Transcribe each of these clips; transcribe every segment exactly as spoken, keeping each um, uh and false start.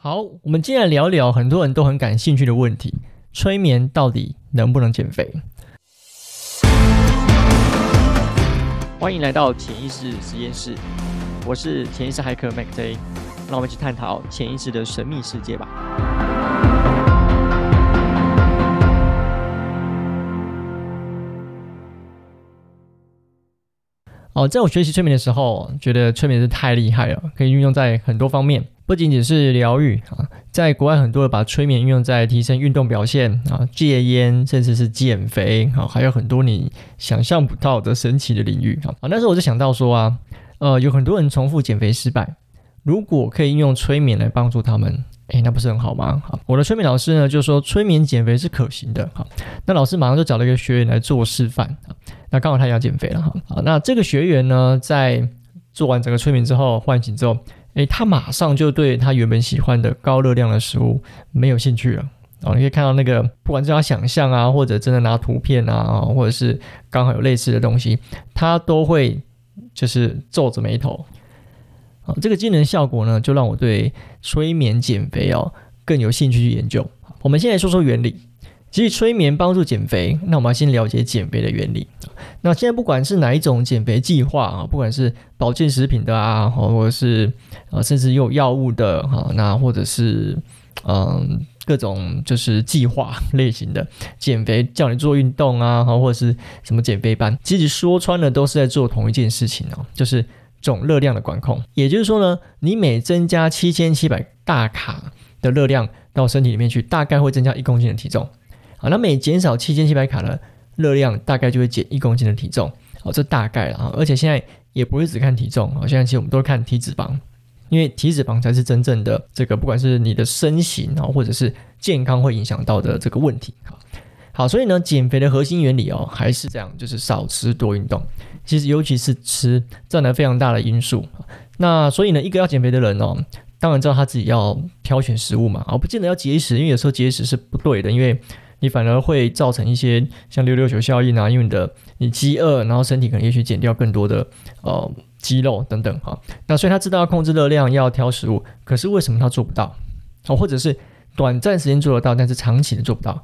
好，我们今天来聊聊很多人都很感兴趣的问题，催眠到底能不能减肥？欢迎来到潜意识实验室，我是潜意识骇客 MacJ， 让我们一起探讨潜意识的神秘世界吧。好，在我学习催眠的时候，觉得催眠是太厉害了，可以运用在很多方面。不仅仅是疗愈，在国外很多人把催眠运用在提升运动表现、戒烟，甚至是减肥，还有很多你想象不到的神奇的领域。那时候我就想到说啊，呃，有很多人重复减肥失败，如果可以应用催眠来帮助他们，诶，那不是很好吗？我的催眠老师呢就说催眠减肥是可行的。那老师马上就找了一个学员来做示范，那刚好他也要减肥了。那这个学员呢在做完整个催眠之后，唤醒之后，诶，他马上就对他原本喜欢的高热量的食物没有兴趣了。哦，你可以看到那个，不管是他想象啊，或者真的拿图片啊，或者是刚好有类似的东西，他都会就是皱着眉头。哦，这个惊人效果呢，就让我对催眠减肥哦更有兴趣去研究。我们先来说说原理。其实催眠帮助减肥，那我们要先了解减肥的原理。那现在不管是哪一种减肥计划，不管是保健食品的啊，或者是甚至有药物的，那或者是嗯各种就是计划类型的减肥，叫你做运动啊，或者是什么减肥班，其实说穿了都是在做同一件事情哦，就是总热量的管控。也就是说呢，你每增加七千七百大卡的热量到身体里面去，大概会增加一公斤的体重。好，那每减少七千七百卡的热量，大概就会减一公斤的体重。好，这大概啦，而且现在也不会只看体重，现在其实我们都看体脂肪，因为体脂肪才是真正的这个不管是你的身形或者是健康会影响到的这个问题。好，所以呢，减肥的核心原理哦，还是这样，就是少吃多运动。其实尤其是吃占了非常大的因素。那所以呢，一个要减肥的人哦，当然知道他自己要挑选食物嘛，不见得要节食，因为有时候节食是不对的，因为你反而会造成一些像溜溜球效应啊，因为你的你饥饿，然后身体可能也许减掉更多的呃肌肉等等哈。那所以他知道要控制热量，要挑食物，可是为什么他做不到？哦，或者是短暂时间做得到，但是长期的做不到，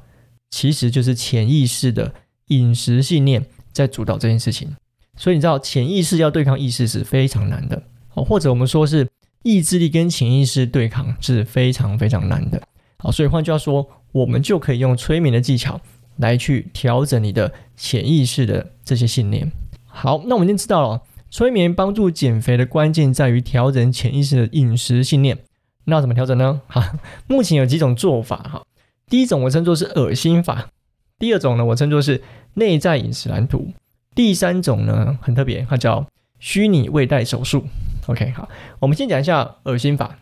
其实就是潜意识的饮食信念在主导这件事情。所以你知道，潜意识要对抗意识是非常难的，哦，或者我们说是意志力跟潜意识对抗是非常非常难的。好，所以换句话说，我们就可以用催眠的技巧来去调整你的潜意识的这些信念。好，那我们已经知道了，催眠帮助减肥的关键在于调整潜意识的饮食信念。那怎么调整呢？好，目前有几种做法。第一种我称作是恶心法，第二种呢我称作是内在饮食蓝图，第三种呢很特别，它叫虚拟胃袋手术。 OK， 好，我们先讲一下恶心法。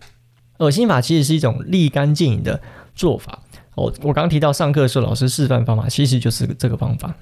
恶心法其实是一种立竿见影的做法。哦，我刚刚提到上课的时候老师示范方法，其实就是这个方法。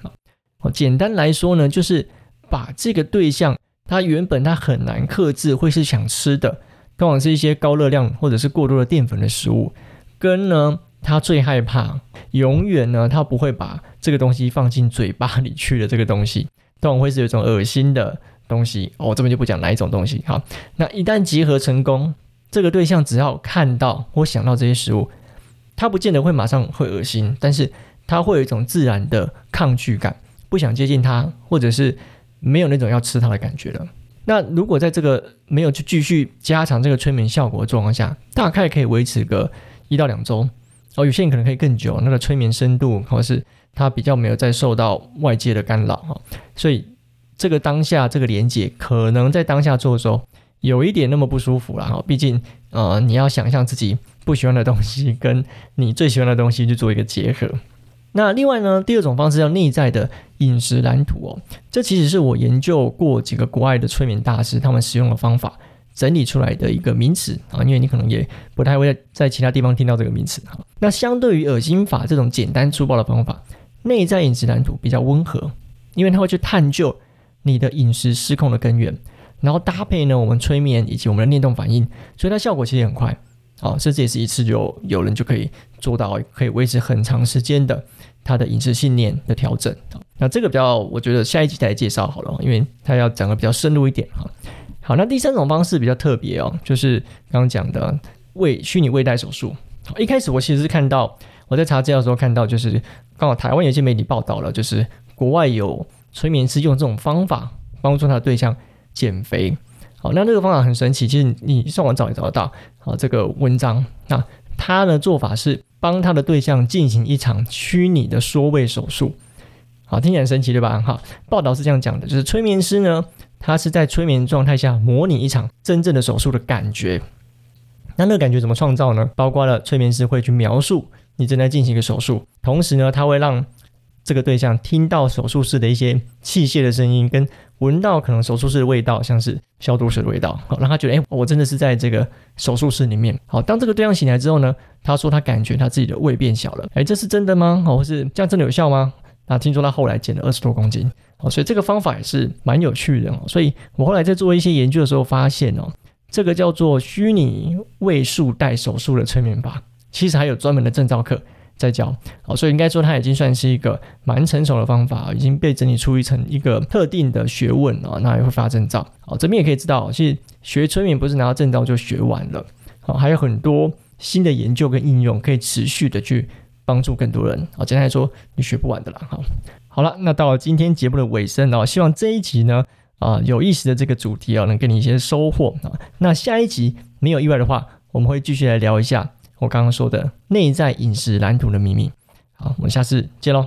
哦，简单来说呢，就是把这个对象他原本他很难克制会是想吃的，通常是一些高热量或者是过多的淀粉的食物，跟呢他最害怕永远呢他不会把这个东西放进嘴巴里去的这个东西，通常会是有一种恶心的东西。哦，我这边就不讲哪一种东西。好，那一旦结合成功，这个对象只要看到或想到这些食物，他不见得会马上会恶心，但是他会有一种自然的抗拒感，不想接近他，或者是没有那种要吃他的感觉了。那如果在这个没有去继续加强这个催眠效果的状况下，大概可以维持个一到两周。哦，有些人可能可以更久，那个催眠深度或是他比较没有再受到外界的干扰。所以这个当下这个连结可能在当下做的时候有一点那么不舒服啦，毕竟呃，你要想象自己不喜欢的东西跟你最喜欢的东西去做一个结合。那另外呢，第二种方式叫内在的饮食蓝图哦，这其实是我研究过几个国外的催眠大师他们使用的方法整理出来的一个名词啊，因为你可能也不太会在其他地方听到这个名词。那相对于恶心法这种简单粗暴的方法，内在饮食蓝图比较温和，因为它会去探究你的饮食失控的根源，然后搭配呢我们催眠以及我们的念动反应，所以它效果其实很快。好，甚至也是一次就有人就可以做到可以维持很长时间的他的饮食信念的调整。那这个比较我觉得下一集再介绍好了，因为他要讲的比较深入一点。好，那第三种方式比较特别哦，就是刚刚讲的胃虚拟胃袋手术。一开始我其实是看到，我在查资料的时候看到，就是刚好台湾有些媒体报道了，就是国外有催眠师用这种方法帮助他的对象减肥。好，那这个方法很神奇，其实你上网找也找得到。好，这个文章，那他的做法是帮他的对象进行一场虚拟的缩胃手术。好，听起来很神奇对吧？好，报道是这样讲的，就是催眠师呢，他是在催眠状态下模拟一场真正的手术的感觉。那那个感觉怎么创造呢？包括了催眠师会去描述你正在进行一个手术，同时呢，他会让这个对象听到手术室的一些器械的声音，跟闻到可能手术室的味道，像是消毒水的味道，好，让他觉得、欸、我真的是在这个手术室里面。好，当这个对象醒来之后呢，他说他感觉他自己的胃变小了，哎、欸，这是真的吗？好，或是这样真的有效吗？那听说他后来减了二十多公斤。好，所以这个方法也是蛮有趣的。所以我后来在做一些研究的时候发现哦，这个叫做虚拟胃束带手术的催眠法，其实还有专门的证照课在教。好，所以应该说它已经算是一个蛮成熟的方法，已经被整理出一层一个特定的学问啊、哦，那也会发证照。好，这边也可以知道，其实学催眠不是拿到证照就学完了，好，还有很多新的研究跟应用可以持续的去帮助更多人。好，简单来说，你学不完的啦。好，好了，那到了今天节目的尾声哦，希望这一集呢，啊、呃，有意思的这个主题哦，能给你一些收获啊。那下一集没有意外的话，我们会继续来聊一下我刚刚说的内在饮食蓝图的秘密。好，我们下次见喽。